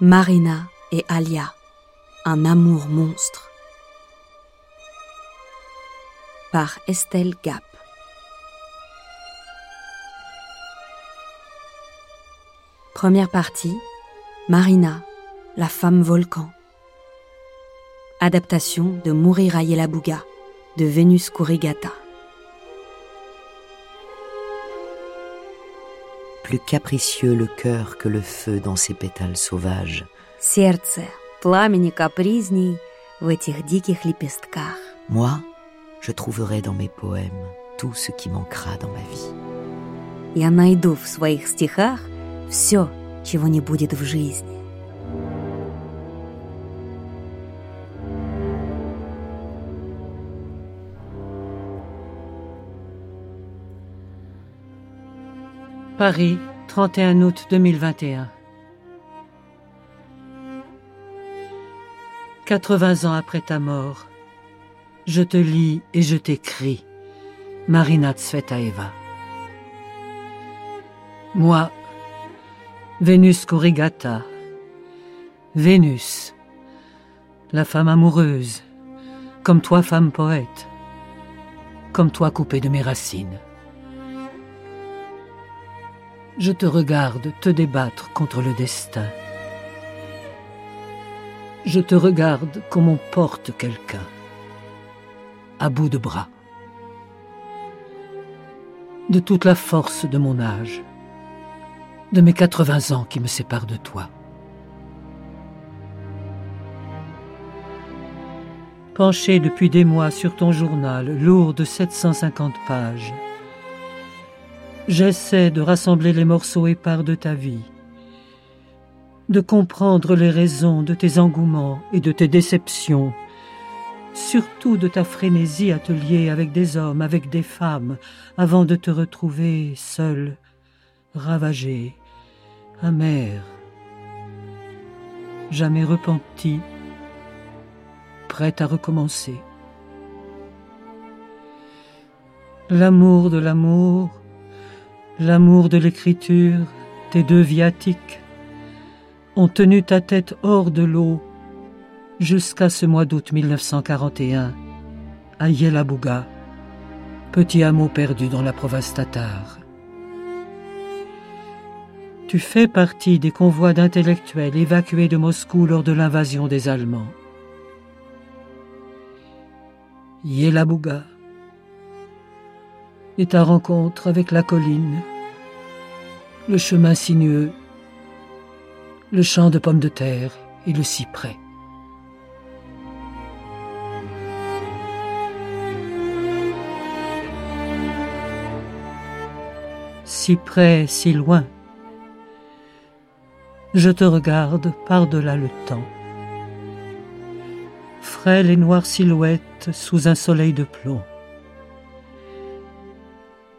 Marina et Alia, un amour monstre. Par Estelle Gap. Première partie, Marina, la Femme-volcan. Adaptation de Mourir à Yelabuga, de Vénus Khoury-Ghata. Plus capricieux le cœur que le feu dans ses pétales sauvages. Сердце, пламени капризней в этих диких лепестках. Moi, je trouverai dans mes poèmes tout ce qui manquera dans ma vie. Я найду в своих стихах все, чего не будет в жизни. Paris, 31 août 2021. 80 ans après ta mort, je te lis et je t'écris, Marina Tsvetaeva. Moi, Vénus Khoury-Ghata, Vénus, la femme amoureuse, comme toi femme poète, comme toi coupée de mes racines. Je te regarde te débattre contre le destin. Je te regarde comme on porte quelqu'un, à bout de bras. De toute la force de mon âge, de mes 80 ans qui me séparent de toi. Penché depuis des mois sur ton journal, lourd de 750 pages, j'essaie de rassembler les morceaux épars de ta vie, de comprendre les raisons de tes engouements et de tes déceptions, surtout de ta frénésie à te lier avec des hommes, avec des femmes, avant de te retrouver seule, ravagée, amère, jamais repentie, prête à recommencer. L'amour de l'amour, l'amour de l'écriture, tes deux viatiques, ont tenu ta tête hors de l'eau jusqu'à ce mois d'août 1941, à Yelabuga, petit hameau perdu dans la province tatare. Tu fais partie des convois d'intellectuels évacués de Moscou lors de l'invasion des Allemands. Yelabuga et ta rencontre avec la colline, le chemin sinueux, le champ de pommes de terre et le cyprès. Si près, si loin, je te regarde par-delà le temps. Frêle et noire silhouette sous un soleil de plomb.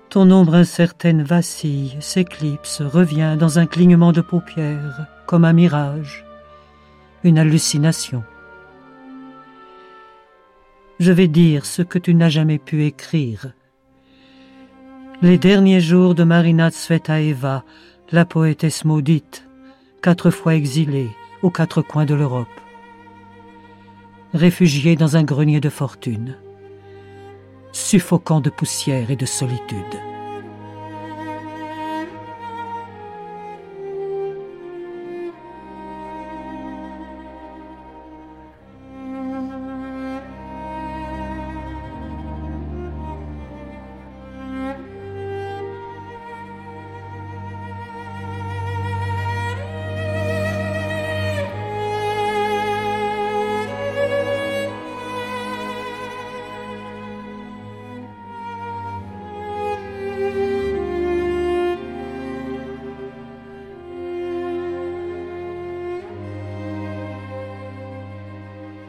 Ton ombre incertaine vacille, s'éclipse, revient dans un clignement de paupières, comme un mirage, une hallucination. Je vais dire ce que tu n'as jamais pu écrire. Les derniers jours de Marina Tsvetaeva, la poétesse maudite, 4 fois exilée aux 4 coins de l'Europe, réfugiée dans un grenier de fortune, suffoquant de poussière et de solitude.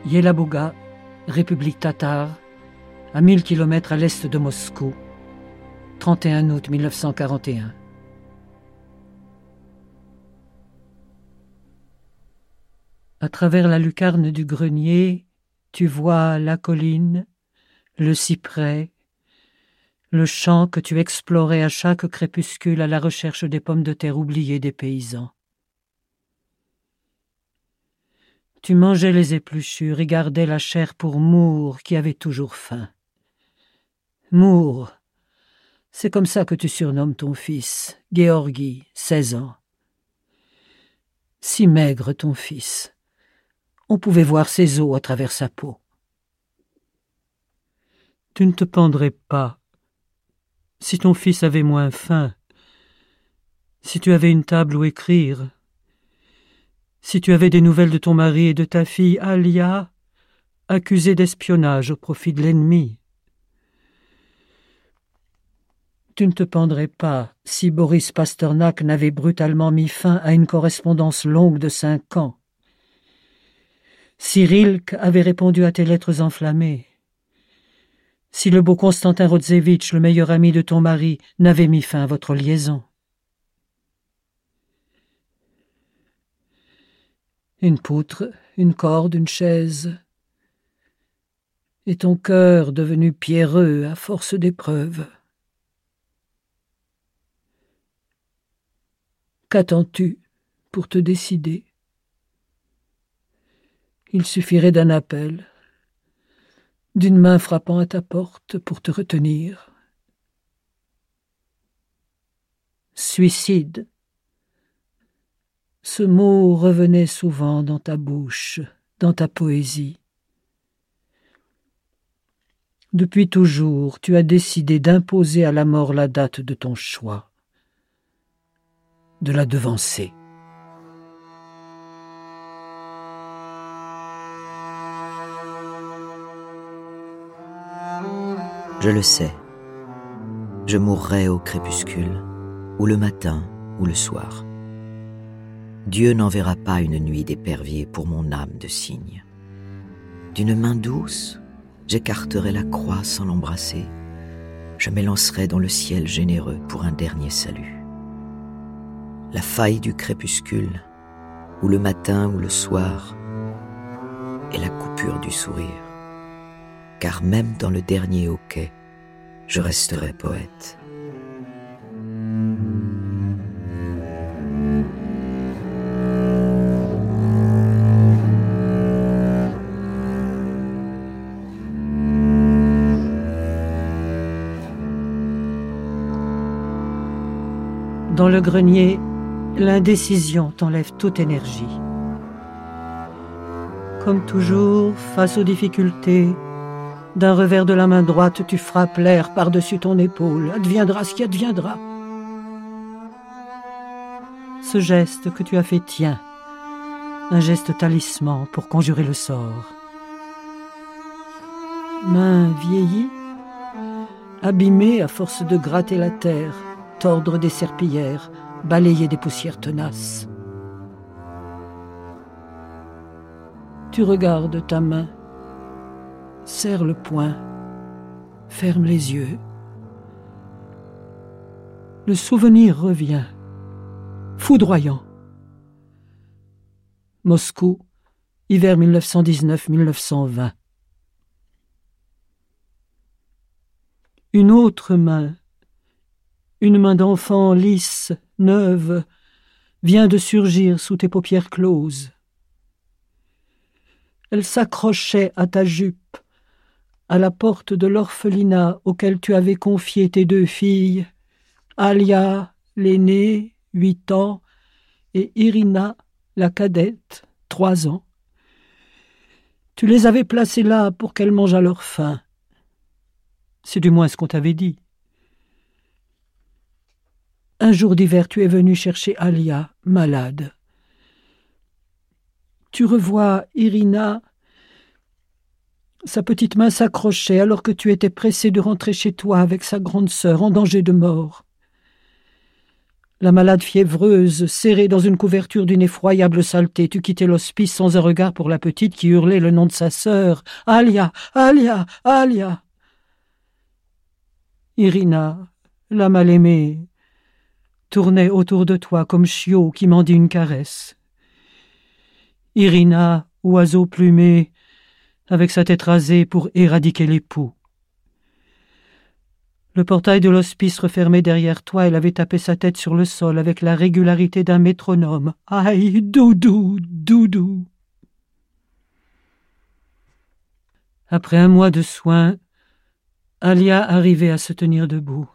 Yelabuga, République tatare, à 1000 km à l'est de Moscou, 31 août 1941. À travers la lucarne du grenier, tu vois la colline, le cyprès, le champ que tu explorais à chaque crépuscule à la recherche des pommes de terre oubliées des paysans. Tu mangeais les épluchures et gardais la chair pour Moore, qui avait toujours faim. Moore, c'est comme ça que tu surnommes ton fils, Georgi, 16 ans. Si maigre ton fils. On pouvait voir ses os à travers sa peau. Tu ne te pendrais pas. Si ton fils avait moins faim, si tu avais une table où écrire, si tu avais des nouvelles de ton mari et de ta fille, Alia, accusée d'espionnage au profit de l'ennemi. Tu ne te pendrais pas si Boris Pasternak n'avait brutalement mis fin à une correspondance longue de 5 ans. Si Rilke avait répondu à tes lettres enflammées. Si le beau Constantin Rodzévitch, le meilleur ami de ton mari, n'avait mis fin à votre liaison. Une poutre, une corde, une chaise. Et ton cœur devenu pierreux à force d'épreuves. Qu'attends-tu pour te décider? Il suffirait d'un appel, d'une main frappant à ta porte pour te retenir. Suicide. Ce mot revenait souvent dans ta bouche, dans ta poésie. Depuis toujours, tu as décidé d'imposer à la mort la date de ton choix, de la devancer. Je le sais, je mourrai au crépuscule, ou le matin, ou le soir. Dieu n'enverra pas une nuit d'épervier pour mon âme de cygne. D'une main douce, j'écarterai la croix sans l'embrasser. Je m'élancerai dans le ciel généreux pour un dernier salut. La faille du crépuscule, ou le matin, ou le soir, est la coupure du sourire. Car même dans le dernier hoquet, je resterai poète. Dans le grenier, l'indécision t'enlève toute énergie. Comme toujours, face aux difficultés, d'un revers de la main droite, tu frappes l'air par-dessus ton épaule. Adviendra ce qui adviendra. Ce geste que tu as fait tien, un geste talisman pour conjurer le sort. Main vieillie, abîmée à force de gratter la terre, tordre des serpillères, balayer des poussières tenaces. Tu regardes ta main. Serre le poing, ferme les yeux. Le souvenir revient, foudroyant. Moscou, hiver 1919-1920. Une autre main, une main d'enfant lisse, neuve, vient de surgir sous tes paupières closes. Elle s'accrochait à ta jupe, à la porte de l'orphelinat auquel tu avais confié tes 2 filles, Alia, l'aînée, 8 ans, et Irina, la cadette, 3 ans. Tu les avais placées là pour qu'elles mangent à leur faim. C'est du moins ce qu'on t'avait dit. Un jour d'hiver, tu es venu chercher Alia, malade. Tu revois Irina. Sa petite main s'accrochait alors que tu étais pressé de rentrer chez toi avec sa grande sœur en danger de mort. La malade fiévreuse, serrée dans une couverture d'une effroyable saleté, tu quittais l'hospice sans un regard pour la petite qui hurlait le nom de sa sœur. « Alia! Alia! Alia !» Irina, la mal-aimée, tournait autour de toi comme chiot qui mendie une caresse. Irina, oiseau plumé, avec sa tête rasée pour éradiquer les poux. Le portail de l'hospice refermé derrière toi, elle avait tapé sa tête sur le sol avec la régularité d'un métronome. « Aïe, doudou, doudou !» Après un mois de soins, Alia arrivait à se tenir debout.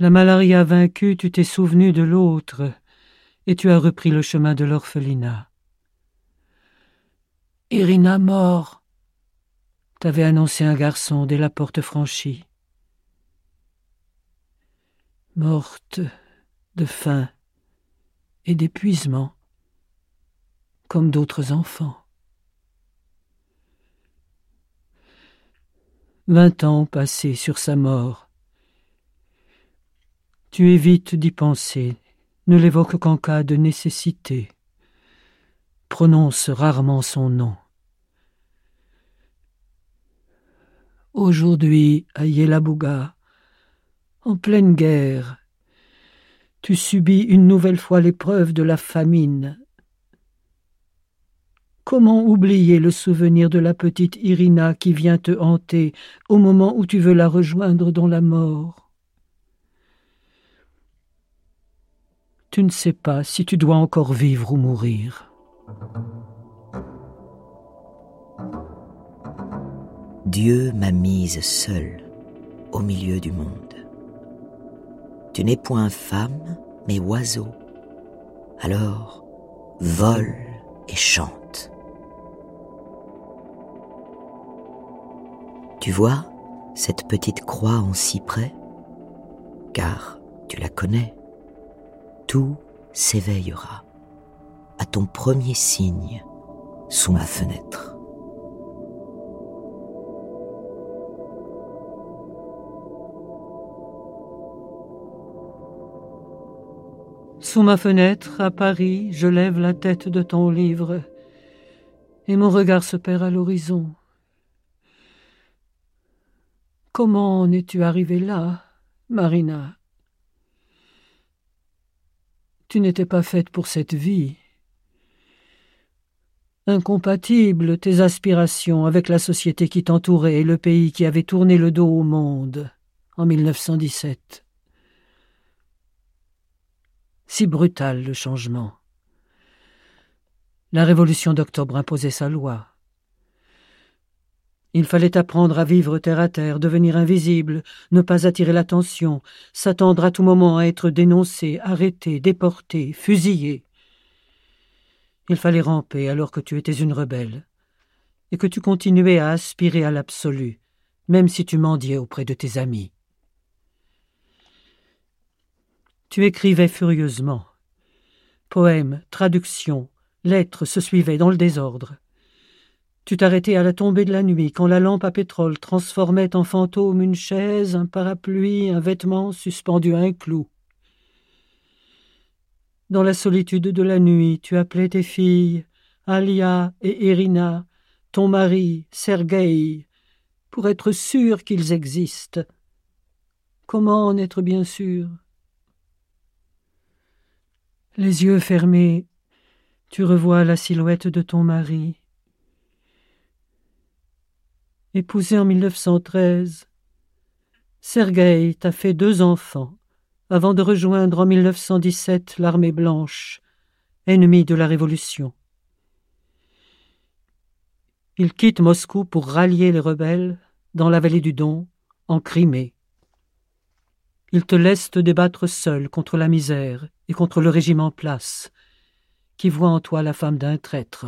La malaria vaincue, tu t'es souvenu de l'autre et tu as repris le chemin de l'orphelinat. « Irina mort !» t'avait annoncé un garçon dès la porte franchie. Morte de faim et d'épuisement, comme d'autres enfants. 20 ans passés sur sa mort. Tu évites d'y penser, ne l'évoques qu'en cas de nécessité. Prononce rarement son nom. Aujourd'hui, à Yelabuga, en pleine guerre, tu subis une nouvelle fois l'épreuve de la famine. Comment oublier le souvenir de la petite Irina qui vient te hanter au moment où tu veux la rejoindre dans la mort? Tu ne sais pas si tu dois encore vivre ou mourir. Dieu m'a mise seule au milieu du monde. Tu n'es point femme, mais oiseau. Alors, vole et chante. Tu vois cette petite croix en cyprès? Car tu la connais. Tout s'éveillera à ton premier signe sous ma fenêtre. Sous ma fenêtre, à Paris, je lève la tête de ton livre et mon regard se perd à l'horizon. Comment en es-tu arrivée là, Marina? Tu n'étais pas faite pour cette vie. Incompatibles tes aspirations avec la société qui t'entourait et le pays qui avait tourné le dos au monde en 1917. Si brutal le changement. La révolution d'octobre imposait sa loi. Il fallait apprendre à vivre terre à terre, devenir invisible, ne pas attirer l'attention, s'attendre à tout moment à être dénoncé, arrêté, déporté, fusillé. Il fallait ramper alors que tu étais une rebelle et que tu continuais à aspirer à l'absolu, même si tu mendiais auprès de tes amis. Tu écrivais furieusement. Poèmes, traductions, lettres se suivaient dans le désordre. Tu t'arrêtais à la tombée de la nuit quand la lampe à pétrole transformait en fantôme une chaise, un parapluie, un vêtement suspendu à un clou. Dans la solitude de la nuit, tu appelais tes filles, Alia et Irina, ton mari, Sergueï, pour être sûr qu'ils existent. Comment en être bien sûr? Les yeux fermés, tu revois la silhouette de ton mari. Épousé en 1913, Sergueï t'a fait 2 enfants. Avant de rejoindre en 1917 l'armée blanche, ennemie de la Révolution. Il quitte Moscou pour rallier les rebelles dans la vallée du Don, en Crimée. Il te laisse te débattre seul contre la misère et contre le régime en place, qui voit en toi la femme d'un traître,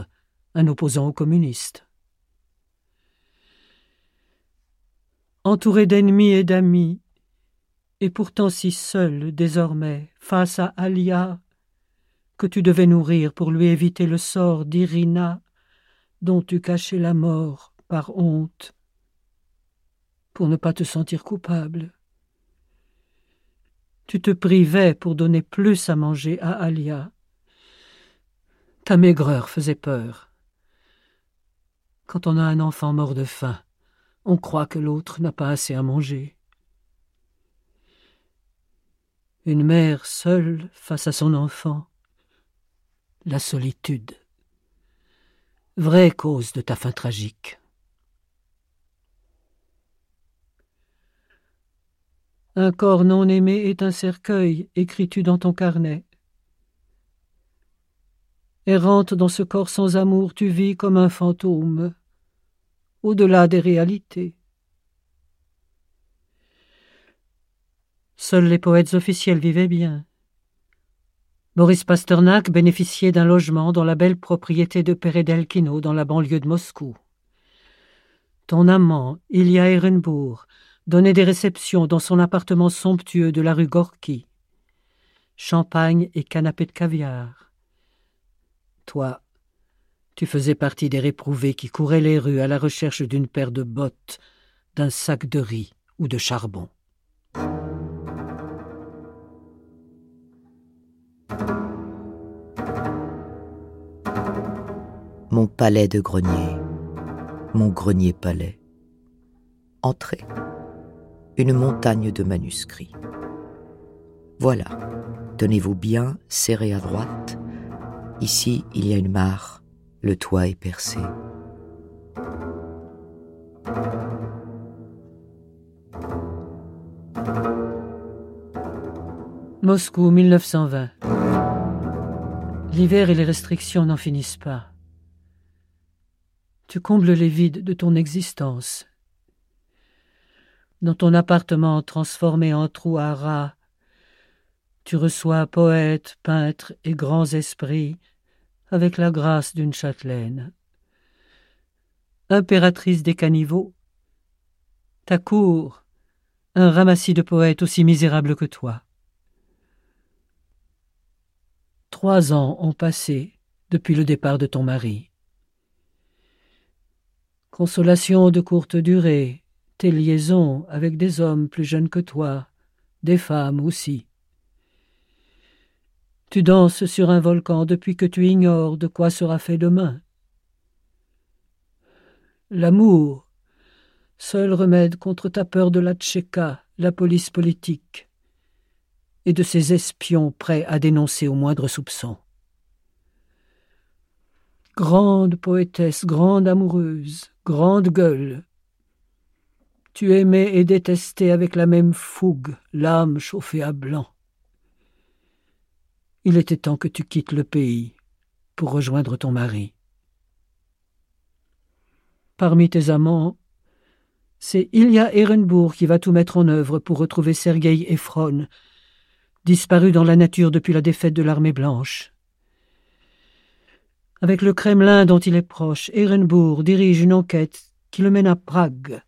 un opposant aux communistes. Entouré d'ennemis et d'amis, et pourtant si seul, désormais, face à Alia, que tu devais nourrir pour lui éviter le sort d'Irina, dont tu cachais la mort par honte, pour ne pas te sentir coupable. Tu te privais pour donner plus à manger à Alia. Ta maigreur faisait peur. Quand on a un enfant mort de faim, on croit que l'autre n'a pas assez à manger. Une mère seule face à son enfant. La solitude. Vraie cause de ta fin tragique. Un corps non aimé est un cercueil, écris-tu dans ton carnet. Errante dans ce corps sans amour, tu vis comme un fantôme, au-delà des réalités. Seuls les poètes officiels vivaient bien. Boris Pasternak bénéficiait d'un logement dans la belle propriété de Peredelkino, dans la banlieue de Moscou. Ton amant, Ilya Ehrenbourg, donnait des réceptions dans son appartement somptueux de la rue Gorky. Champagne et canapé de caviar. Toi, tu faisais partie des réprouvés qui couraient les rues à la recherche d'une paire de bottes, d'un sac de riz ou de charbon. Mon palais de grenier, mon grenier-palais. Entrée, une montagne de manuscrits. Voilà, tenez-vous bien, serrez à droite. Ici, il y a une mare, le toit est percé. Moscou, 1920. L'hiver et les restrictions n'en finissent pas. Tu combles les vides de ton existence. Dans ton appartement transformé en trou à rats, tu reçois poètes, peintres et grands esprits avec la grâce d'une châtelaine. Impératrice des caniveaux, ta cour, un ramassis de poètes aussi misérables que toi. 3 ans ont passé depuis le départ de ton mari. Consolation de courte durée, tes liaisons avec des hommes plus jeunes que toi, des femmes aussi. Tu danses sur un volcan depuis que tu ignores de quoi sera fait demain. L'amour, seul remède contre ta peur de la Tchéka, la police politique, et de ses espions prêts à dénoncer au moindre soupçon. Grande poétesse, grande amoureuse, grande gueule. Tu aimais et détestais avec la même fougue l'âme chauffée à blanc. Il était temps que tu quittes le pays pour rejoindre ton mari. Parmi tes amants, c'est Ilya Ehrenbourg qui va tout mettre en œuvre pour retrouver Sergueï Efron, disparu dans la nature depuis la défaite de l'armée blanche. Avec le Kremlin dont il est proche, Ehrenbourg dirige une enquête qui le mène à Prague.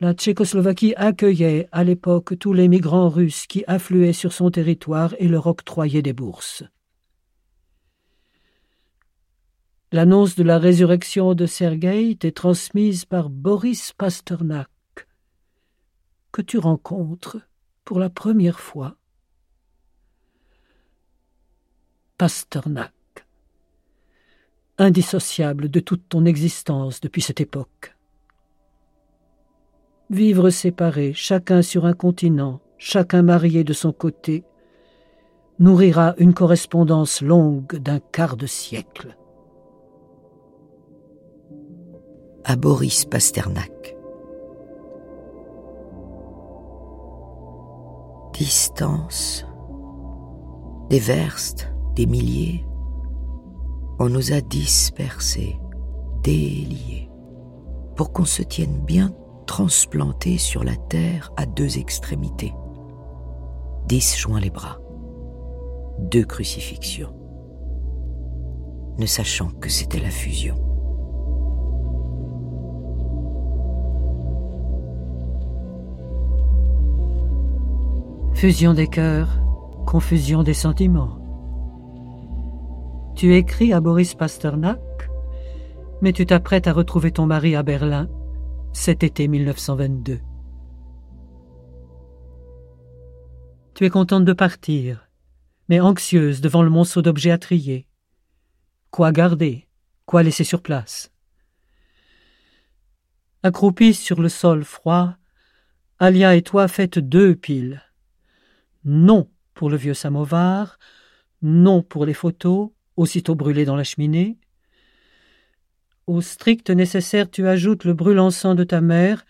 La Tchécoslovaquie accueillait à l'époque tous les migrants russes qui affluaient sur son territoire et leur octroyait des bourses. L'annonce de la résurrection de Sergueï t'est transmise par Boris Pasternak, que tu rencontres pour la première fois. Pasternak. Indissociable de toute ton existence depuis cette époque. Vivre séparés, chacun sur un continent, chacun marié de son côté, nourrira une correspondance longue d'un quart de siècle. À Boris Pasternak. Distance, des verstes, des milliers. On nous a dispersés, déliés, pour qu'on se tienne bien transplantés sur la terre à 2 extrémités. 10 joints les bras, 2 crucifixions, ne sachant que c'était la fusion. Fusion des cœurs, confusion des sentiments. Tu écris à Boris Pasternak, mais tu t'apprêtes à retrouver ton mari à Berlin, cet été 1922. Tu es contente de partir, mais anxieuse devant le monceau d'objets à trier. Quoi garder, quoi laisser sur place? Accroupie sur le sol froid, Alia et toi faites 2 piles. Non pour le vieux samovar, non pour les photos, aussitôt brûlé dans la cheminée. Au strict nécessaire, tu ajoutes le brûle-encens de ta mère,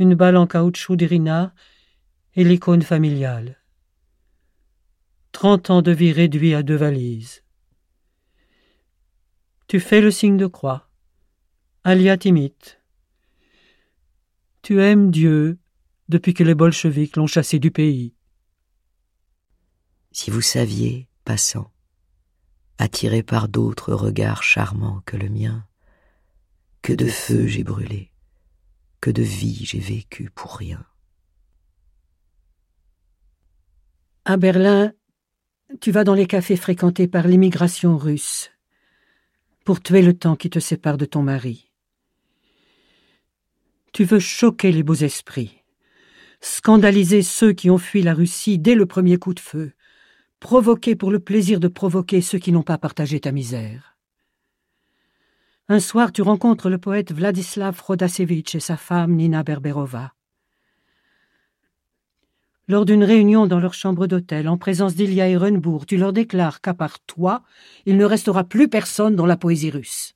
une balle en caoutchouc d'Irina et l'icône familiale. 30 ans de vie réduits à 2 valises. Tu fais le signe de croix, Alia timide. Tu aimes Dieu depuis que les bolcheviks l'ont chassé du pays. Si vous saviez, passant, attiré par d'autres regards charmants que le mien, que de feu j'ai brûlé, que de vie j'ai vécu pour rien. À Berlin, tu vas dans les cafés fréquentés par l'immigration russe pour tuer le temps qui te sépare de ton mari. Tu veux choquer les beaux esprits, scandaliser ceux qui ont fui la Russie dès le premier coup de feu, provoquer pour le plaisir de provoquer ceux qui n'ont pas partagé ta misère. Un soir, tu rencontres le poète Vladislav Khodasevich et sa femme Nina Berberova. Lors d'une réunion dans leur chambre d'hôtel, en présence d'Ilya Ehrenbourg, tu leur déclares qu'à part toi, il ne restera plus personne dans la poésie russe.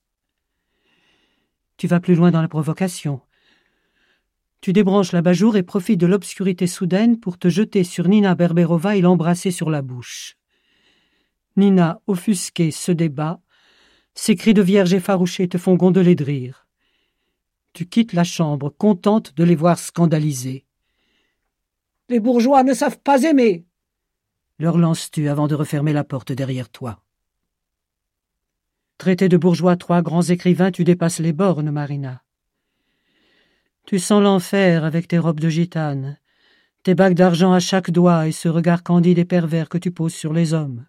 Tu vas plus loin dans la provocation. Tu débranches l'abat-jour et profites de l'obscurité soudaine pour te jeter sur Nina Berberova et l'embrasser sur la bouche. Nina, offusquée, se débat. Ses cris de vierge effarouchée te font gondoler de rire. Tu quittes la chambre, contente de les voir scandalisés. « Les bourgeois ne savent pas aimer !» leur lances-tu avant de refermer la porte derrière toi. Traité de bourgeois, 3 grands écrivains, tu dépasses les bornes, Marina. Tu sens l'enfer avec tes robes de gitane, tes bagues d'argent à chaque doigt et ce regard candide et pervers que tu poses sur les hommes.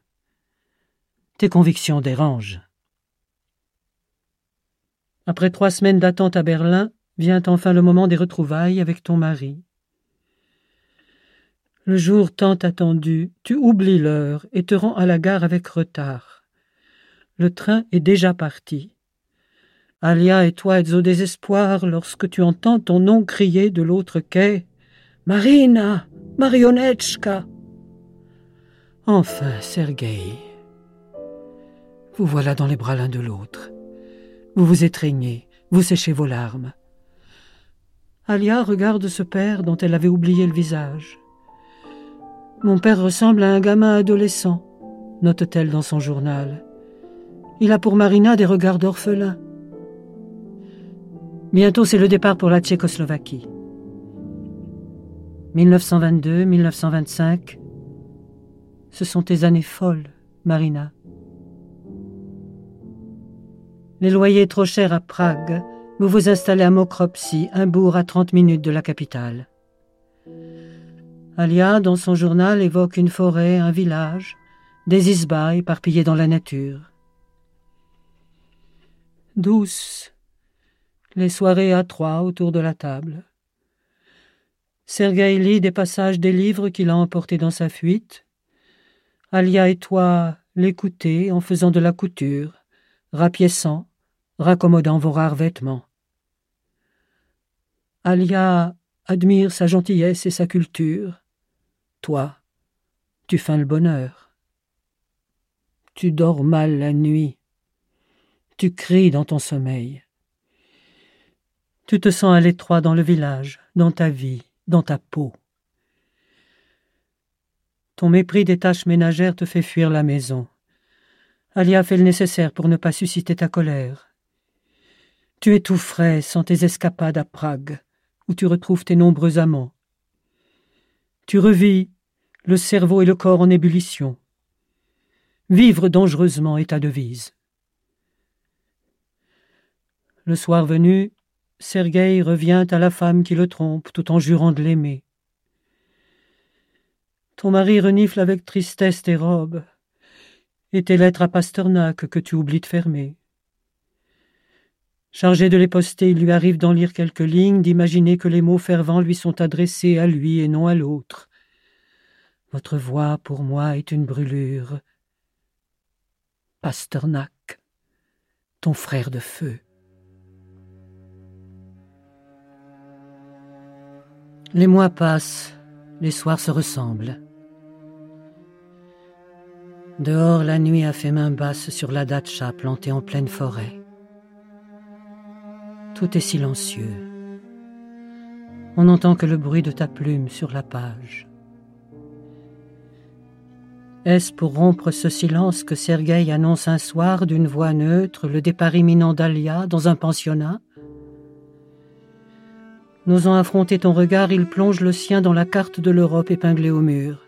Tes convictions dérangent. Après 3 semaines d'attente à Berlin, vient enfin le moment des retrouvailles avec ton mari. Le jour tant attendu, tu oublies l'heure et te rends à la gare avec retard. Le train est déjà parti. Alia et toi êtes au désespoir lorsque tu entends ton nom crier de l'autre quai « Marina, Marionetchka !» Enfin, Sergueï, vous voilà dans les bras l'un de l'autre. Vous vous étreignez, vous séchez vos larmes. Alia regarde ce père dont elle avait oublié le visage. « Mon père ressemble à un gamin adolescent, » note-t-elle dans son journal. « Il a pour Marina des regards d'orphelin. » Bientôt, c'est le départ pour la Tchécoslovaquie. 1922, 1925, ce sont tes années folles, Marina. Les loyers trop chers à Prague, vous vous installez à Mokropsy, un bourg à 30 minutes de la capitale. Alia, dans son journal, évoque une forêt, un village, des isbas éparpillés dans la nature. Douces, les soirées à 3 autour de la table. Sergueï lit des passages des livres qu'il a emportés dans sa fuite. Alia et toi l'écoutez en faisant de la couture, rapiéçant, raccommodant vos rares vêtements. Alia admire sa gentillesse et sa culture. Toi, tu feins le bonheur. Tu dors mal la nuit. Tu cries dans ton sommeil. Tu te sens à l'étroit dans le village, dans ta vie, dans ta peau. Ton mépris des tâches ménagères te fait fuir la maison. Alia fait le nécessaire pour ne pas susciter ta colère. Tu es tout frais sans tes escapades à Prague, où tu retrouves tes nombreux amants. Tu revis le cerveau et le corps en ébullition. Vivre dangereusement est ta devise. Le soir venu, Sergueï revient à la femme qui le trompe tout en jurant de l'aimer. Ton mari renifle avec tristesse tes robes et tes lettres à Pasternak que tu oublies de fermer. Chargé de les poster, il lui arrive d'en lire quelques lignes, d'imaginer que les mots fervents lui sont adressés à lui et non à l'autre. « Votre voix, pour moi, est une brûlure. »« Pasternak, ton frère de feu. » Les mois passent, les soirs se ressemblent. Dehors, la nuit a fait main basse sur la datcha plantée en pleine forêt. Tout est silencieux. On n'entend que le bruit de ta plume sur la page. Est-ce pour rompre ce silence que Sergueï annonce un soir d'une voix neutre le départ imminent d'Alia dans un pensionnat N'osant affronter ton regard, il plonge le sien dans la carte de l'Europe épinglée au mur.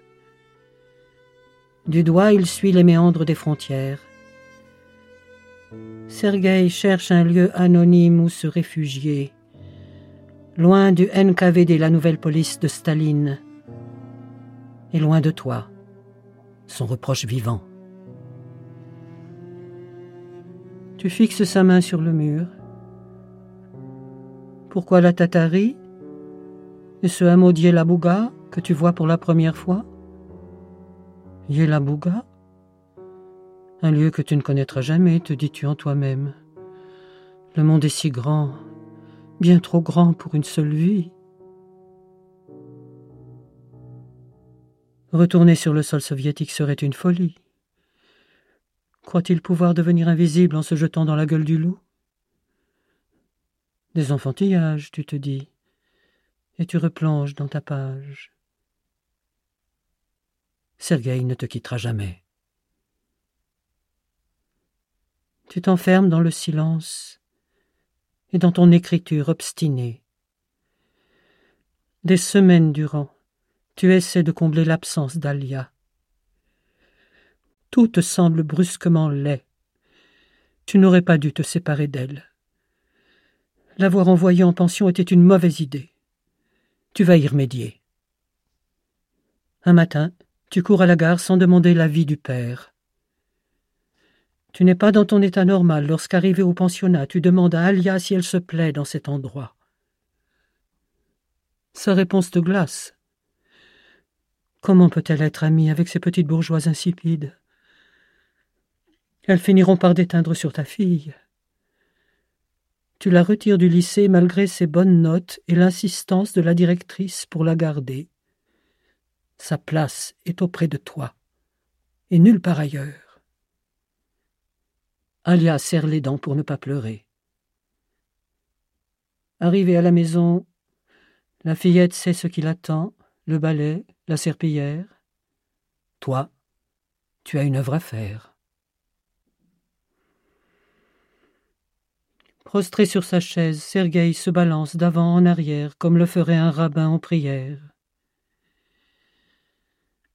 Du doigt, il suit les méandres des frontières. Sergueï cherche un lieu anonyme où se réfugier, loin du NKVD, la nouvelle police de Staline, et loin de toi, son reproche vivant. Tu fixes sa main sur le mur. Pourquoi la Tatarie et ce hameau d'Yelabuga que tu vois pour la première fois? Yelabuga, un lieu que tu ne connaîtras jamais, te dis-tu en toi-même. Le monde est si grand, bien trop grand pour une seule vie. Retourner sur le sol soviétique serait une folie. Croit-il pouvoir devenir invisible en se jetant dans la gueule du loup? Des enfantillages, tu te dis, et tu replonges dans ta page. Sergueï ne te quittera jamais. Tu t'enfermes dans le silence et dans ton écriture obstinée. Des semaines durant, tu essaies de combler l'absence d'Alia. Tout te semble brusquement laid. Tu n'aurais pas dû te séparer d'elle. L'avoir envoyée en pension était une mauvaise idée. Tu vas y remédier. Un matin, tu cours à la gare sans demander l'avis du père. Tu n'es pas dans ton état normal lorsqu'arrivé au pensionnat, tu demandes à Alia si elle se plaît dans cet endroit. Sa réponse te glace. Comment peut-elle être amie avec ces petites bourgeoises insipides? Elles finiront par déteindre sur ta fille. Tu la retires du lycée malgré ses bonnes notes et l'insistance de la directrice pour la garder. Sa place est auprès de toi, et nulle part ailleurs. Alia serre les dents pour ne pas pleurer. Arrivée à la maison, la fillette sait ce qui l'attend, le balai, la serpillière. Toi, tu as une œuvre à faire. Prostré sur sa chaise, Sergueï se balance d'avant en arrière comme le ferait un rabbin en prière.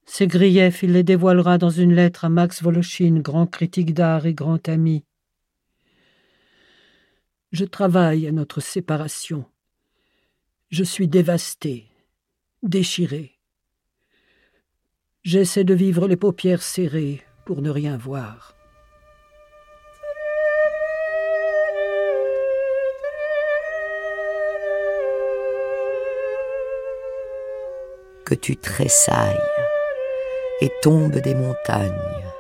Ses griefs, il les dévoilera dans une lettre à Max Voloshin, grand critique d'art et grand ami. Je travaille à notre séparation. Je suis dévasté, déchiré. J'essaie de vivre les paupières serrées pour ne rien voir. Que tu tressailles. Et tombe des montagnes,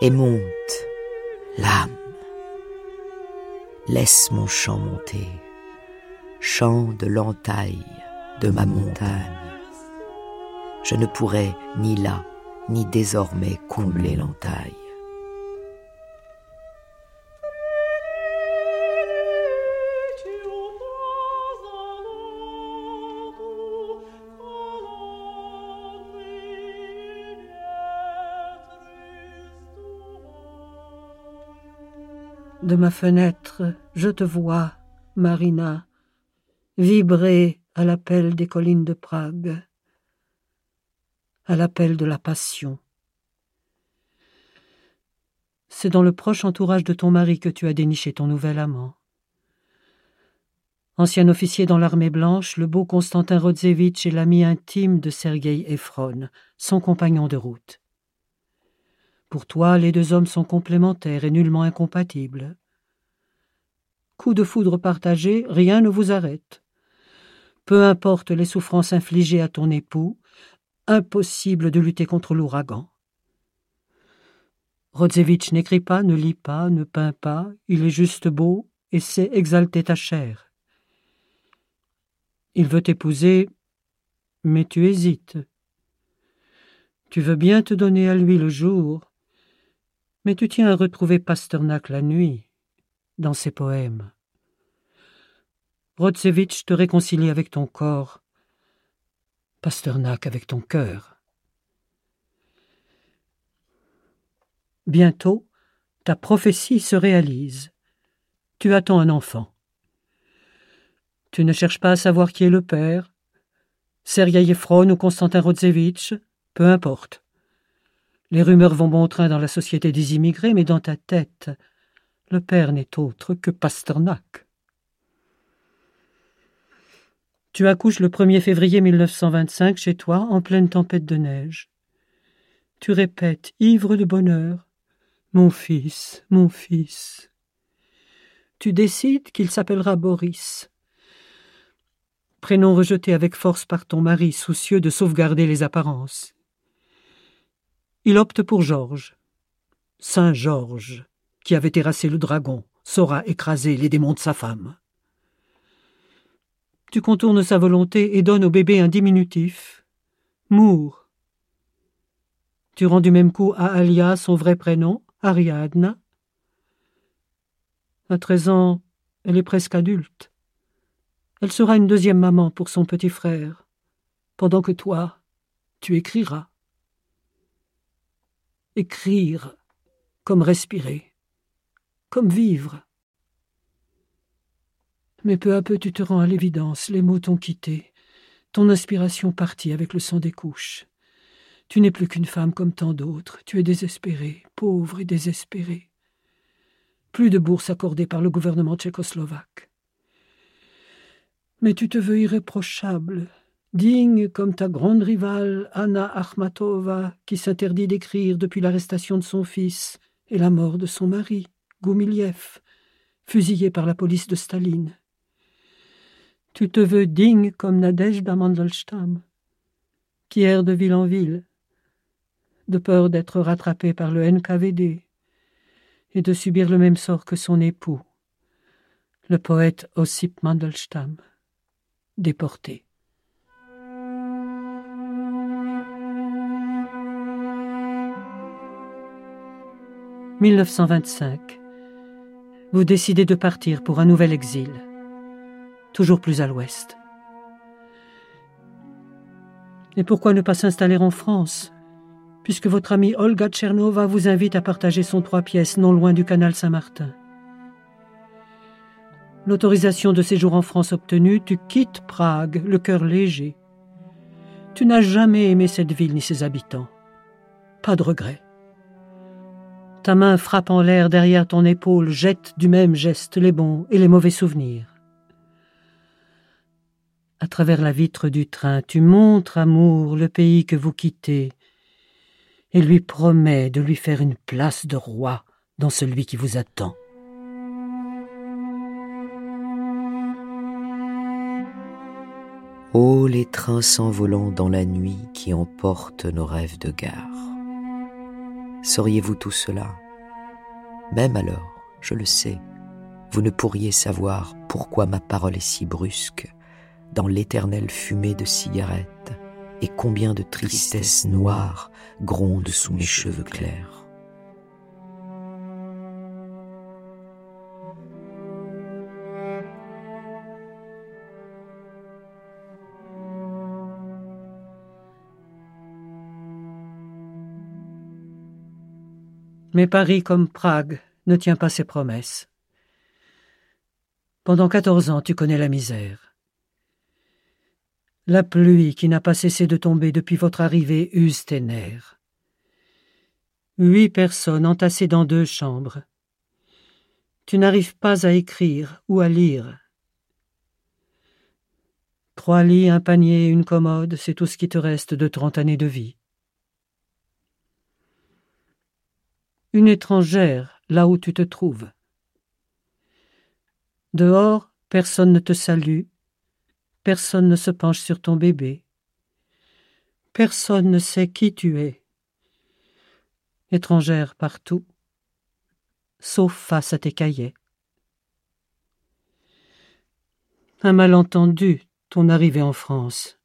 et monte, l'âme. Laisse mon chant monter, chant de l'entaille de ma montagne. Je ne pourrai ni là, ni désormais combler l'entaille. De ma fenêtre, je te vois, Marina, vibrer à l'appel des collines de Prague, à l'appel de la passion. C'est dans le proche entourage de ton mari que tu as déniché ton nouvel amant. Ancien officier dans l'armée blanche, le beau Constantin Rodzévitch est l'ami intime de Sergueï Efron, son compagnon de route. Pour toi, les deux hommes sont complémentaires et nullement incompatibles. Coup de foudre partagé, rien ne vous arrête. Peu importe les souffrances infligées à ton époux, impossible de lutter contre l'ouragan. Rodzévitch n'écrit pas, ne lit pas, ne peint pas, il est juste beau et sait exalter ta chair. Il veut t'épouser, mais tu hésites. Tu veux bien te donner à lui le jour, mais tu tiens à retrouver Pasternak la nuit, dans ses poèmes. Rodzévitch te réconcilie avec ton corps, Pasternak avec ton cœur. Bientôt, ta prophétie se réalise. Tu attends un enfant. Tu ne cherches pas à savoir qui est le père. Sergueï Efron ou Constantin Rodzévitch, peu importe. Les rumeurs vont bon train dans la société des immigrés, mais dans ta tête, le père n'est autre que Pasternak. Tu accouches le 1er février 1925 chez toi, en pleine tempête de neige. Tu répètes, ivre de bonheur, « Mon fils, mon fils ». Tu décides qu'il s'appellera Boris. Prénom rejeté avec force par ton mari, soucieux de sauvegarder les apparences. Il opte pour Georges. Saint-Georges, qui avait terrassé le dragon, saura écraser les démons de sa femme. Tu contournes sa volonté et donnes au bébé un diminutif. Mour. Tu rends du même coup à Alia son vrai prénom, Ariadna. À 13 ans, elle est presque adulte. Elle sera une deuxième maman pour son petit frère, pendant que toi, tu écriras. Écrire, comme respirer, comme vivre. Mais peu à peu, tu te rends à l'évidence, les mots t'ont quitté, ton inspiration partie avec le sang des couches. Tu n'es plus qu'une femme comme tant d'autres, tu es désespérée, pauvre et désespérée. Plus de bourse accordée par le gouvernement tchécoslovaque. Mais tu te veux irréprochable, digne comme ta grande rivale Anna Akhmatova, qui s'interdit d'écrire depuis l'arrestation de son fils et la mort de son mari, Goumiliev, fusillé par la police de Staline. Tu te veux digne comme Nadezhda Mandelstam, qui erre de ville en ville, de peur d'être rattrapée par le NKVD et de subir le même sort que son époux, le poète Ossip Mandelstam. Déporté. « 1925. Vous décidez de partir pour un nouvel exil, toujours plus à l'ouest. Et pourquoi ne pas s'installer en France, puisque votre amie Olga Tchernova vous invite à partager son 3 pièces non loin du canal Saint-Martin. » L'autorisation de séjour en France obtenue, tu quittes Prague, le cœur léger. Tu n'as jamais aimé cette ville ni ses habitants. Pas de regret. Ta main frappe en l'air derrière ton épaule, jette du même geste les bons et les mauvais souvenirs. À travers la vitre du train, tu montres à Moore le pays que vous quittez et lui promets de lui faire une place de roi dans celui qui vous attend. Oh, les trains s'envolant dans la nuit qui emportent nos rêves de gare. Sauriez-vous tout cela? Même alors, je le sais, vous ne pourriez savoir pourquoi ma parole est si brusque dans l'éternelle fumée de cigarettes et combien de tristesse noire gronde sous mes cheveux clairs. Mais Paris, comme Prague, ne tient pas ses promesses. Pendant 14 ans, tu connais la misère. La pluie qui n'a pas cessé de tomber depuis votre arrivée use tes nerfs. 8 personnes entassées dans 2 chambres. Tu n'arrives pas à écrire ou à lire. 3 lits, un panier et une commode, c'est tout ce qui te reste de 30 années de vie. Une étrangère, là où tu te trouves. Dehors, personne ne te salue, personne ne se penche sur ton bébé, personne ne sait qui tu es. Étrangère partout, sauf face à tes cahiers. Un malentendu, ton arrivée en France.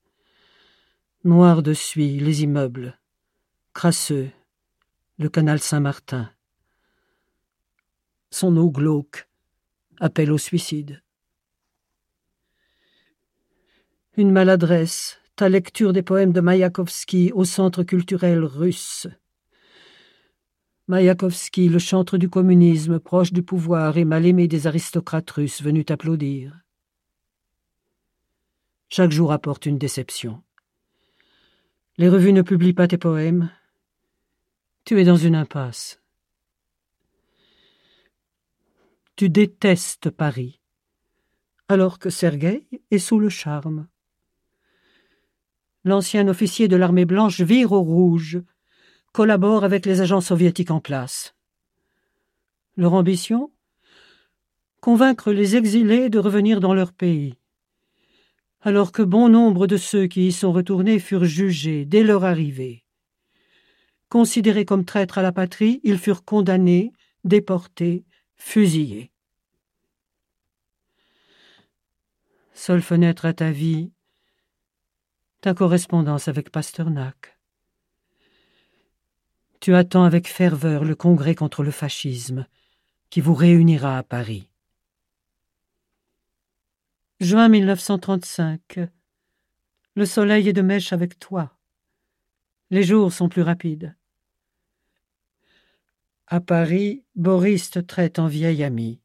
Noir de suie, les immeubles, crasseux. Le canal Saint-Martin. Son eau glauque, appel au suicide. Une maladresse, ta lecture des poèmes de Mayakovsky au centre culturel russe. Mayakovsky, le chantre du communisme, proche du pouvoir et mal aimé des aristocrates russes, venu t'applaudir. Chaque jour apporte une déception. Les revues ne publient pas tes poèmes. Tu es dans une impasse. Tu détestes Paris, alors que Sergueï est sous le charme. L'ancien officier de l'armée blanche vire au rouge, collabore avec les agents soviétiques en place. Leur ambition ? Convaincre les exilés de revenir dans leur pays. Alors que bon nombre de ceux qui y sont retournés furent jugés dès leur arrivée. Considérés comme traîtres à la patrie, ils furent condamnés, déportés, fusillés. Seule fenêtre à ta vie, ta correspondance avec Pasternak. Tu attends avec ferveur le congrès contre le fascisme qui vous réunira à Paris. Juin 1935. Le soleil est de mèche avec toi. Les jours sont plus rapides. À Paris, Boris te traite en vieil ami.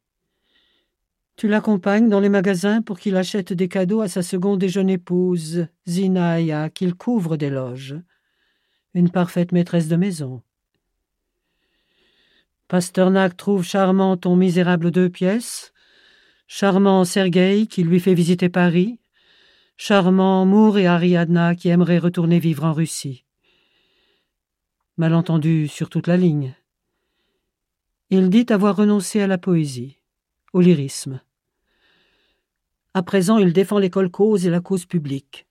Tu l'accompagnes dans les magasins pour qu'il achète des cadeaux à sa seconde et jeune épouse, Zinaïa, qu'il couvre d'éloges. Une parfaite maîtresse de maison. Pasternak trouve charmant ton misérable 2 pièces, charmant Sergueï qui lui fait visiter Paris, charmant Mour et Ariadna qui aimeraient retourner vivre en Russie. Malentendu sur toute la ligne. Il dit avoir renoncé à la poésie, au lyrisme. À présent, il défend l'école cause et la cause publique.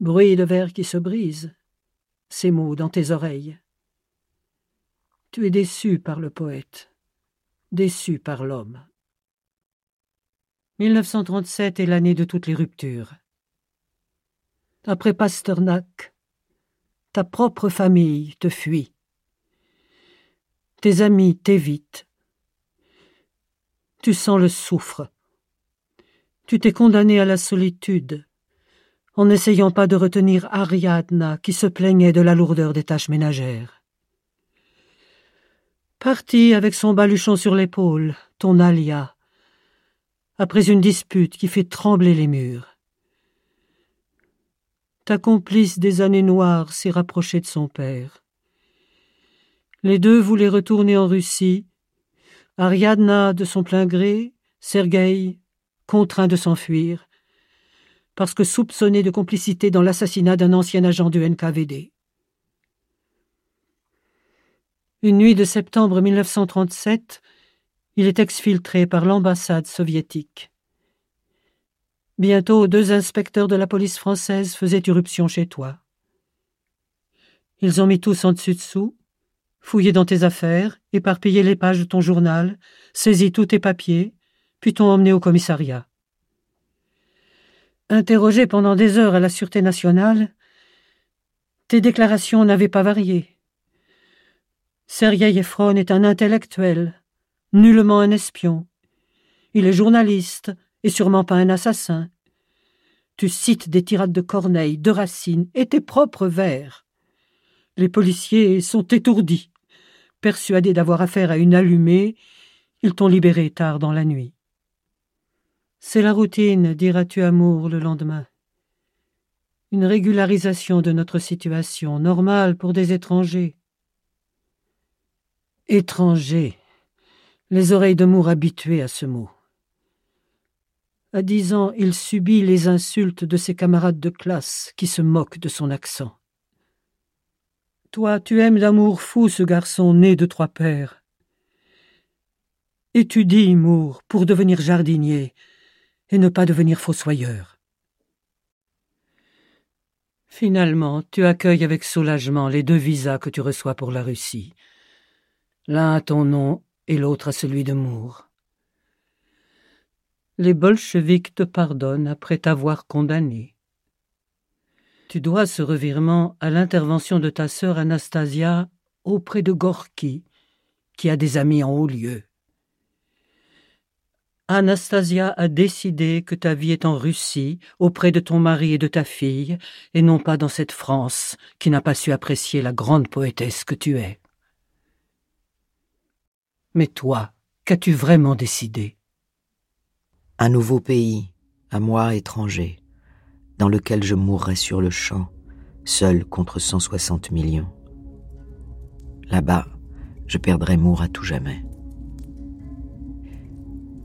Bruit de verre qui se brise, ces mots dans tes oreilles. Tu es déçu par le poète, déçu par l'homme. 1937 est l'année de toutes les ruptures. Après Pasternak, ta propre famille te fuit. Tes amis t'évitent. Tu sens le soufre. Tu t'es condamné à la solitude en n'essayant pas de retenir Ariadna qui se plaignait de la lourdeur des tâches ménagères. Parti avec son baluchon sur l'épaule, ton Alia, après une dispute qui fait trembler les murs. Ta complice des années noires s'est rapprochée de son père. Les deux voulaient retourner en Russie, Ariadna de son plein gré, Sergueï contraint de s'enfuir, parce que soupçonné de complicité dans l'assassinat d'un ancien agent du NKVD. Une nuit de septembre 1937, il est exfiltré par l'ambassade soviétique. Bientôt, 2 inspecteurs de la police française faisaient irruption chez toi. Ils ont mis tous en dessus-dessous, fouillé dans tes affaires, éparpillé les pages de ton journal, saisi tous tes papiers, puis t'ont emmené au commissariat. Interrogé pendant des heures à la Sûreté nationale, tes déclarations n'avaient pas varié. Sergueï Efron est un intellectuel, nullement un espion. Il est journaliste et sûrement pas un assassin. Tu cites des tirades de Corneille, de Racine et tes propres vers. Les policiers sont étourdis. Persuadés d'avoir affaire à une allumée, ils t'ont libéré tard dans la nuit. C'est la routine, diras-tu à Mour le lendemain. Une régularisation de notre situation, normale pour des étrangers. Étrangers. Les oreilles de Mour habituées à ce mot. À 10 ans, il subit les insultes de ses camarades de classe qui se moquent de son accent. Toi, tu aimes d'amour fou ce garçon né de 3 pères. Étudie, Mour, pour devenir jardinier et ne pas devenir fossoyeur. Finalement, tu accueilles avec soulagement les 2 visas que tu reçois pour la Russie. L'un à ton nom et l'autre à celui de Mour. Les bolcheviks te pardonnent après t'avoir condamné. Tu dois ce revirement à l'intervention de ta sœur Anastasia auprès de Gorky, qui a des amis en haut lieu. Anastasia a décidé que ta vie est en Russie, auprès de ton mari et de ta fille, et non pas dans cette France qui n'a pas su apprécier la grande poétesse que tu es. Mais toi, qu'as-tu vraiment décidé ? Un nouveau pays, à moi étranger, dans lequel je mourrais sur le champ, seul contre 160 millions. Là-bas, je perdrais Moore à tout jamais.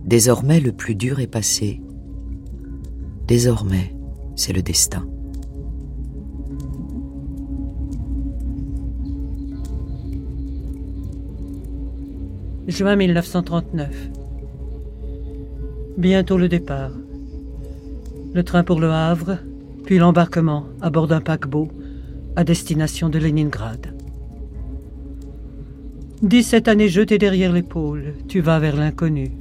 Désormais, le plus dur est passé. Désormais, c'est le destin. Juin 1939. Bientôt le départ. Le train pour le Havre, puis l'embarquement à bord d'un paquebot à destination de Leningrad. 17 années jetées derrière l'épaule, tu vas vers l'inconnu.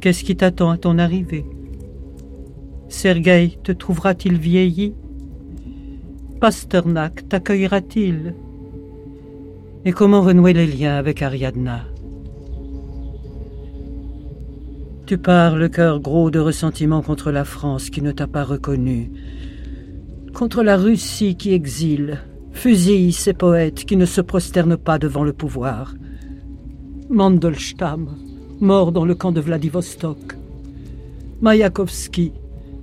Qu'est-ce qui t'attend à ton arrivée? Sergueï te trouvera-t-il vieilli? Pasternak t'accueillera-t-il? Et comment renouer les liens avec Ariadna? Tu pars le cœur gros de ressentiment contre la France qui ne t'a pas reconnu, contre la Russie qui exile, fusille ces poètes qui ne se prosternent pas devant le pouvoir. Mandelstam, mort dans le camp de Vladivostok. Mayakovsky,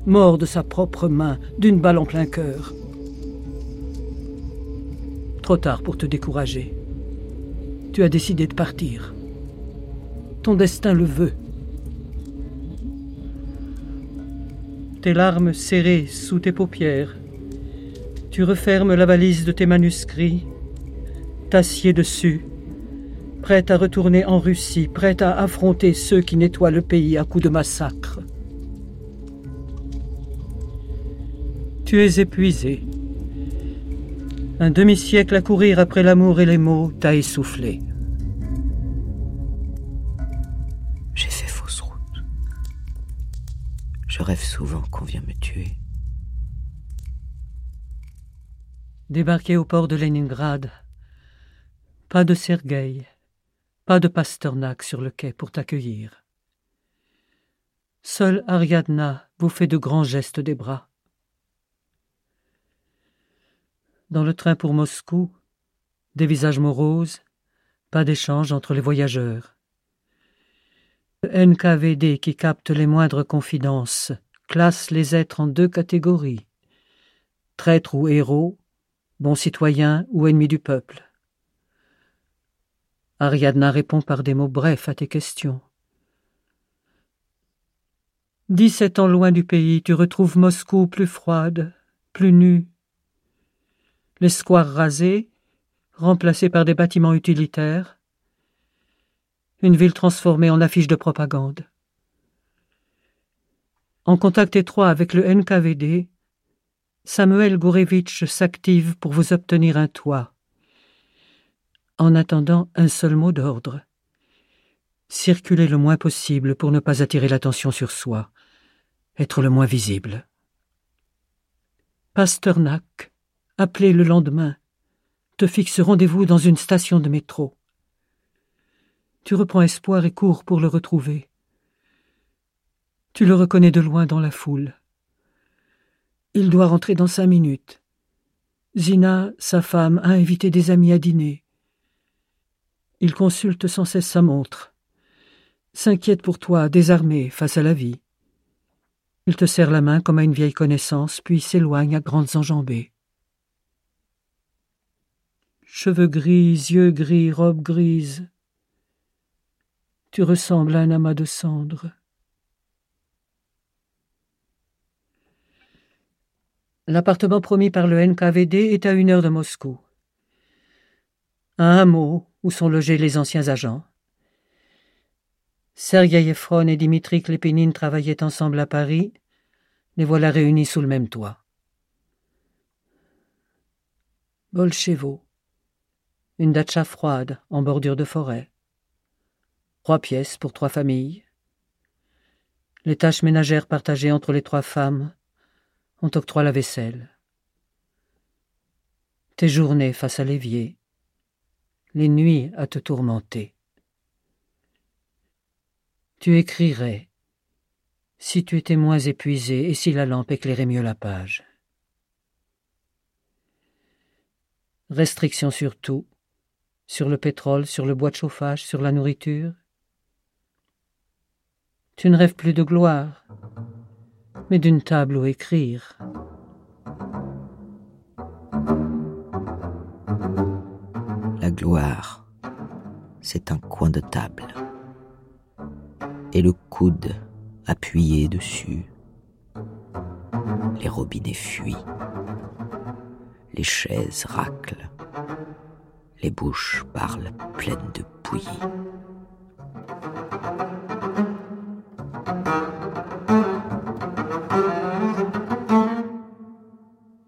mort de sa propre main, d'une balle en plein cœur. Trop tard pour te décourager. Tu as décidé de partir. Ton destin le veut. Tes larmes serrées sous tes paupières, tu refermes la valise de tes manuscrits, t'assieds dessus, prête à retourner en Russie, prête à affronter ceux qui nettoient le pays à coups de massacre. Tu es épuisé. Un demi-siècle à courir après l'amour et les mots t'a essoufflé. J'ai fait fausse route. Je rêve souvent qu'on vient me tuer. Débarqué au port de Leningrad, pas de Sergueï, pas de Pasternak sur le quai pour t'accueillir. Seule Ariadna vous fait de grands gestes des bras. Dans le train pour Moscou, des visages moroses, pas d'échange entre les voyageurs. Le NKVD qui capte les moindres confidences classe les êtres en 2 catégories, traîtres ou héros, bon citoyen ou ennemi du peuple. Ariadna répond par des mots brefs à tes questions. 17 ans loin du pays, tu retrouves Moscou plus froide, plus nue. Les squares rasés, remplacés par des bâtiments utilitaires. Une ville transformée en affiche de propagande. En contact étroit avec le NKVD, Samuel Gourevitch s'active pour vous obtenir un toit. En attendant un seul mot d'ordre. Circuler le moins possible pour ne pas attirer l'attention sur soi. Être le moins visible. Pasternak, appelé le lendemain, te fixe rendez-vous dans une station de métro. Tu reprends espoir et cours pour le retrouver. Tu le reconnais de loin dans la foule. Il doit rentrer dans 5 minutes. Zina, sa femme, a invité des amis à dîner. Il consulte sans cesse sa montre, s'inquiète pour toi, désarmé face à la vie. Il te serre la main comme à une vieille connaissance, puis s'éloigne à grandes enjambées. Cheveux gris, yeux gris, robe grise. Tu ressembles à un amas de cendres. L'appartement promis par le NKVD est à 1 heure de Moscou. Un hameau où sont logés les anciens agents. Sergueï Efron et Dimitri Klepinin travaillaient ensemble à Paris. Les voilà réunis sous le même toit. Bolchevo, une datcha froide en bordure de forêt. 3 pièces pour 3 familles. Les tâches ménagères partagées entre les 3 femmes. On t'octroie la vaisselle. Tes journées face à l'évier, les nuits à te tourmenter. Tu écrirais si tu étais moins épuisé et si la lampe éclairait mieux la page. Restrictions sur tout, sur le pétrole, sur le bois de chauffage, sur la nourriture. Tu ne rêves plus de gloire, mais d'une table où écrire. La gloire, c'est un coin de table. Et le coude appuyé dessus. Les robinets fuient. Les chaises raclent. Les bouches parlent pleines de bouillie.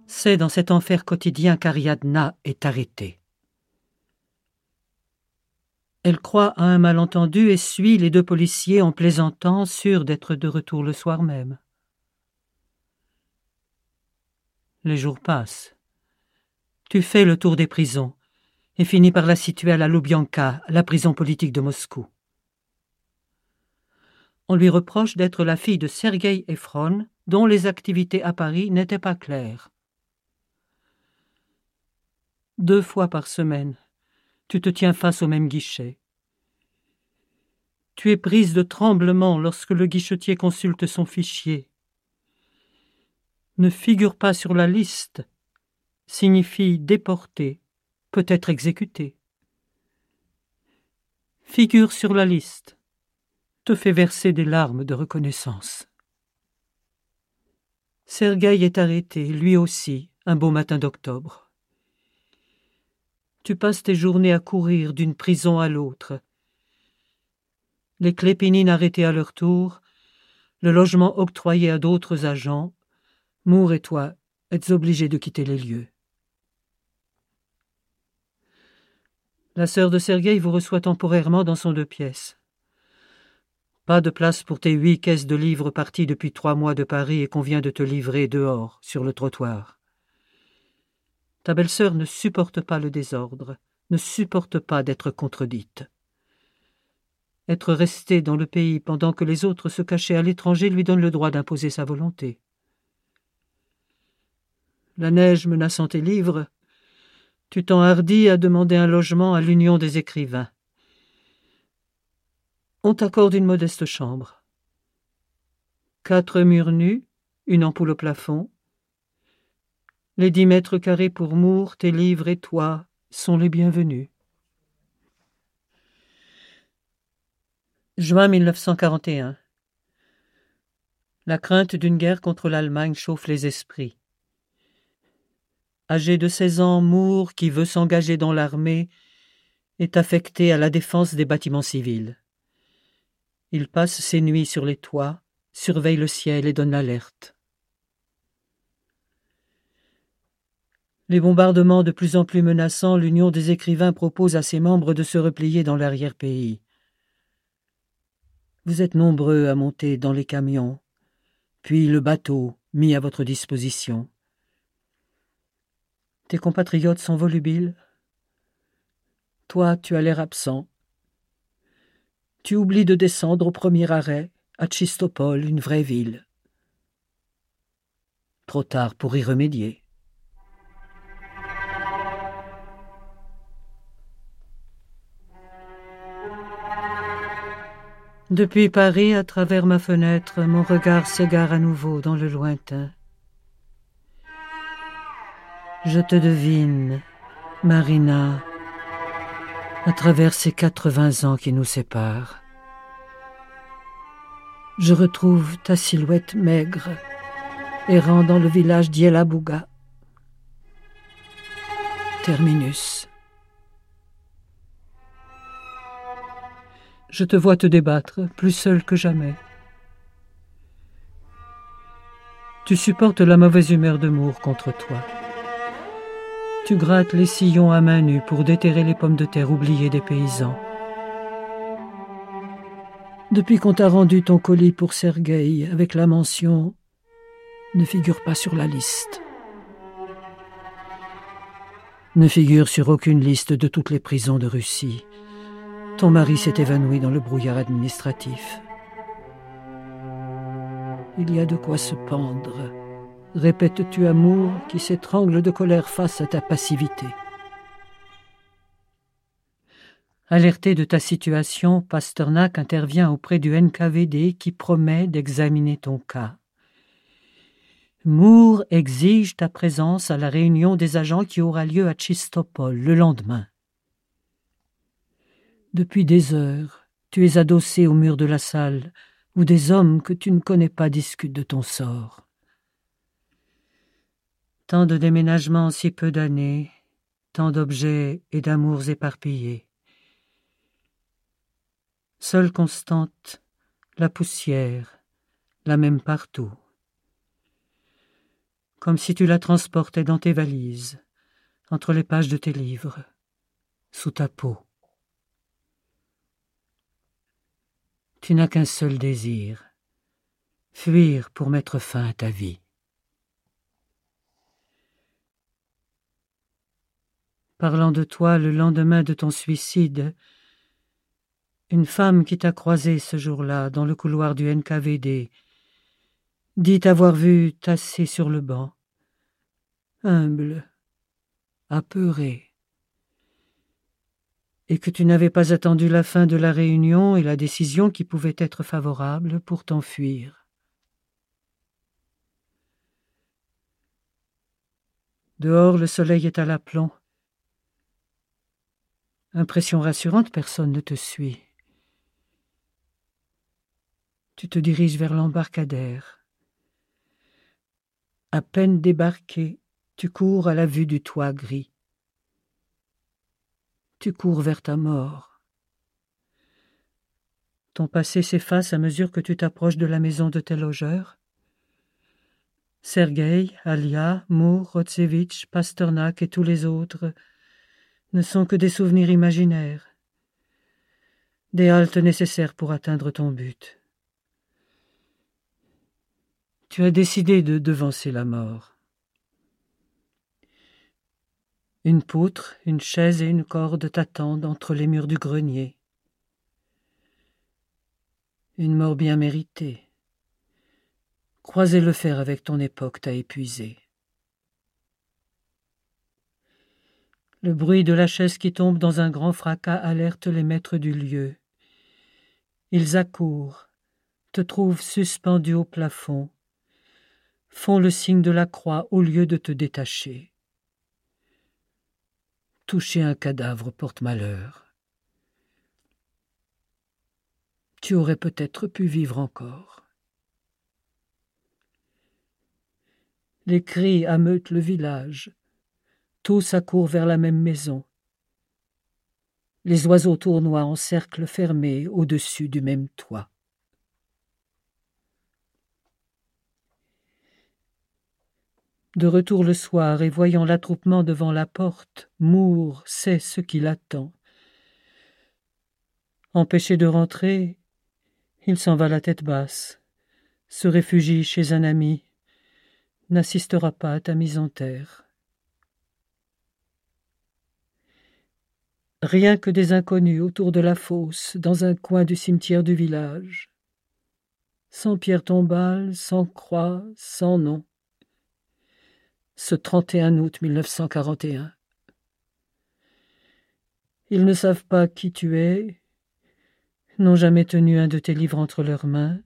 C'est dans cet enfer quotidien qu'Ariadna est arrêtée. Elle croit à un malentendu et suit les deux policiers en plaisantant, sûrs d'être de retour le soir même. Les jours passent. Tu fais le tour des prisons et finis par la situer à la Loubianka, la prison politique de Moscou. On lui reproche d'être la fille de Sergueï Efron, dont les activités à Paris n'étaient pas claires. 2 fois par semaine, tu te tiens face au même guichet. Tu es prise de tremblement lorsque le guichetier consulte son fichier. Ne figure pas sur la liste signifie déporté, peut-être exécuté. Figure sur la liste te fait verser des larmes de reconnaissance. Sergueï est arrêté, lui aussi, un beau matin d'octobre. Tu passes tes journées à courir d'une prison à l'autre. Les Klepinines arrêtés à leur tour, le logement octroyé à d'autres agents, Moore et toi êtes obligés de quitter les lieux. La sœur de Sergueï vous reçoit temporairement dans son 2 pièces. Pas de place pour tes 8 caisses de livres parties depuis 3 mois de Paris et qu'on vient de te livrer dehors, sur le trottoir. Ta belle-sœur ne supporte pas le désordre, ne supporte pas d'être contredite. Être restée dans le pays pendant que les autres se cachaient à l'étranger lui donne le droit d'imposer sa volonté. La neige menaçant tes livres, tu t'enhardis à demander un logement à l'Union des écrivains. On t'accorde une modeste chambre. 4 murs nus, une ampoule au plafond. Les 10 mètres carrés pour Moore, tes livres et toi sont les bienvenus. Juin 1941. La crainte d'une guerre contre l'Allemagne chauffe les esprits. Âgé de 16 ans, Moore, qui veut s'engager dans l'armée, est affecté à la défense des bâtiments civils. Il passe ses nuits sur les toits, surveille le ciel et donne l'alerte. Les bombardements de plus en plus menaçants, l'Union des écrivains propose à ses membres de se replier dans l'arrière-pays. Vous êtes nombreux à monter dans les camions, puis le bateau mis à votre disposition. Tes compatriotes sont volubiles. Toi, tu as l'air absent. Tu oublies de descendre au premier arrêt, à Tchistopol, une vraie ville. Trop tard pour y remédier. Depuis Paris, à travers ma fenêtre, mon regard s'égare à nouveau dans le lointain. Je te devine, Marina, à travers ces 80 ans qui nous séparent. Je retrouve ta silhouette maigre, errant dans le village d'Yelabuga. Terminus. Je te vois te débattre, plus seule que jamais. Tu supportes la mauvaise humeur de Moore contre toi. Tu grattes les sillons à main nue pour déterrer les pommes de terre oubliées des paysans. Depuis qu'on t'a rendu ton colis pour Sergueï avec la mention « Ne figure pas sur la liste ». Ne figure sur aucune liste de toutes les prisons de Russie. Ton mari s'est évanoui dans le brouillard administratif. Il y a de quoi se pendre. Répètes-tu amour qui s'étrangle de colère face à ta passivité. Alerté de ta situation, Pasternak intervient auprès du NKVD qui promet d'examiner ton cas. Moore exige ta présence à la réunion des agents qui aura lieu à Tchistopol le lendemain. Depuis des heures, tu es adossé au mur de la salle où des hommes que tu ne connais pas discutent de ton sort. Tant de déménagements en si peu d'années, tant d'objets et d'amours éparpillés. Seule constante, la poussière, la même partout. Comme si tu la transportais dans tes valises, entre les pages de tes livres, sous ta peau. Tu n'as qu'un seul désir, fuir pour mettre fin à ta vie. Parlant de toi le lendemain de ton suicide, une femme qui t'a croisé ce jour-là dans le couloir du NKVD dit t'avoir vu tasser sur le banc, humble, apeurée, et que tu n'avais pas attendu la fin de la réunion et la décision qui pouvait être favorable pour t'enfuir. Dehors, le soleil est à l'aplomb. Impression rassurante, personne ne te suit. Tu te diriges vers l'embarcadère. À peine débarqué, tu cours à la vue du toit gris. Tu cours vers ta mort. Ton passé s'efface à mesure que tu t'approches de la maison de tes logeurs. Sergueï, Alia, Moore, Rodzévitch, Pasternak et tous les autres ne sont que des souvenirs imaginaires, des haltes nécessaires pour atteindre ton but. Tu as décidé de devancer la mort. Une poutre, une chaise et une corde t'attendent entre les murs du grenier. Une mort bien méritée. Croiser le fer avec ton époque t'a épuisé. Le bruit de la chaise qui tombe dans un grand fracas alerte les maîtres du lieu. Ils accourent, te trouvent suspendu au plafond, font le signe de la croix au lieu de te détacher. Toucher un cadavre porte malheur. Tu aurais peut-être pu vivre encore. Les cris ameutent le village. Tous accourent vers la même maison. Les oiseaux tournoient en cercle fermé au-dessus du même toit. De retour le soir et voyant l'attroupement devant la porte, Moore sait ce qui l'attend. Empêché de rentrer, il s'en va la tête basse, se réfugie chez un ami, n'assistera pas à ta mise en terre. Rien que des inconnus autour de la fosse, dans un coin du cimetière du village. Sans pierre tombale, sans croix, sans nom. Ce 31 août 1941. Ils ne savent pas qui tu es, n'ont jamais tenu un de tes livres entre leurs mains,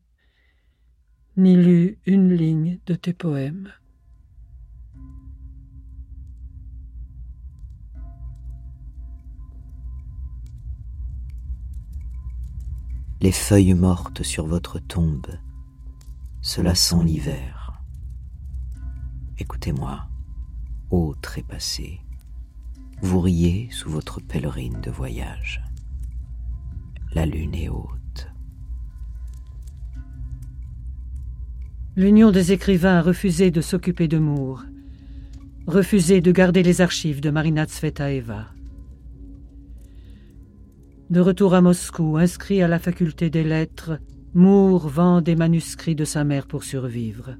ni lu une ligne de tes poèmes. Les feuilles mortes sur votre tombe, cela sent l'hiver. Écoutez-moi, ô trépassés, vous riez sous votre pèlerine de voyage. La lune est haute. L'Union des écrivains a refusé de s'occuper de Moore, refusé de garder les archives de Marina Tsvetaeva. De retour à Moscou, inscrit à la faculté des lettres, Moore vend des manuscrits de sa mère pour survivre.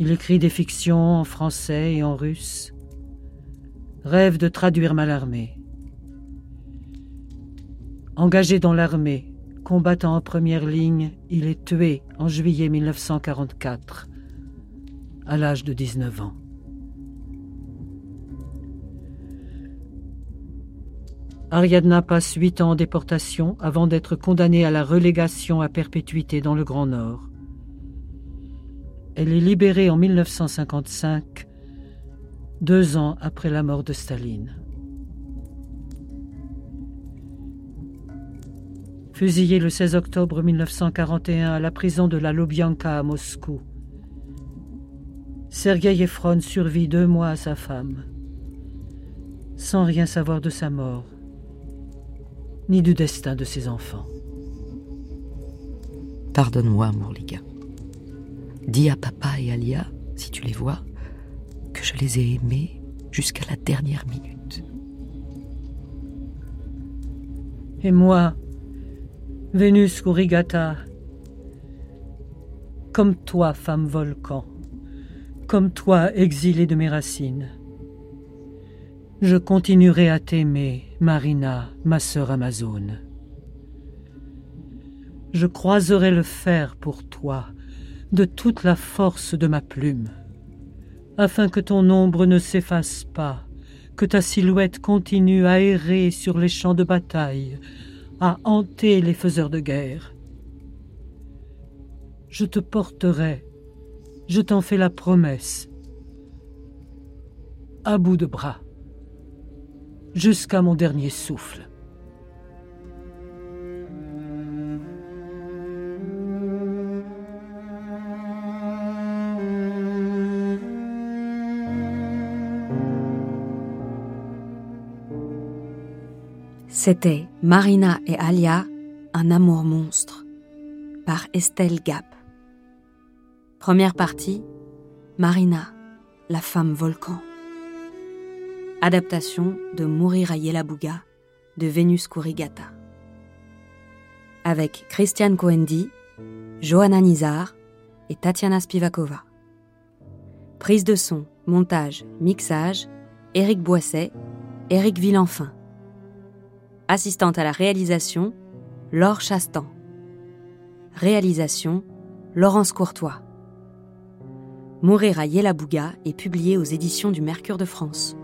Il écrit des fictions en français et en russe, rêve de traduire Mallarmé. Engagé dans l'armée, combattant en première ligne, il est tué en juillet 1944, à l'âge de 19 ans. Ariadna passe 8 ans en déportation avant d'être condamnée à la relégation à perpétuité dans le Grand Nord. Elle est libérée en 1955, 2 ans après la mort de Staline. Fusillée le 16 octobre 1941 à la prison de la Loubianka à Moscou, Sergueï Efron survit 2 mois à sa femme, sans rien savoir de sa mort, ni du destin de ses enfants. Pardonne-moi, Mourliga. Dis à papa et Alia, si tu les vois, que je les ai aimés jusqu'à la dernière minute. Et moi, Vénus Khoury-Ghata, comme toi, femme volcan, comme toi, exilée de mes racines, je continuerai à t'aimer, Marina, ma sœur amazone. Je croiserai le fer pour toi, de toute la force de ma plume, afin que ton ombre ne s'efface pas, que ta silhouette continue à errer sur les champs de bataille, à hanter les faiseurs de guerre. Je te porterai, je t'en fais la promesse, à bout de bras, jusqu'à mon dernier souffle. C'était Marina et Alia, un amour monstre, par Estelle Gap. Première partie, Marina, la femme volcan. Adaptation de Mourir à Yelabuga, de Vénus Khoury-Ghata. Avec Christiane Coendi, Johanna Nizar et Tatiana Spivakova. Prise de son, montage, mixage, Éric Boisset, Éric Villenfin. Assistante à la réalisation, Laure Chastan. Réalisation, Laurence Courtois. Mourir à Yelabuga est publié aux éditions du Mercure de France.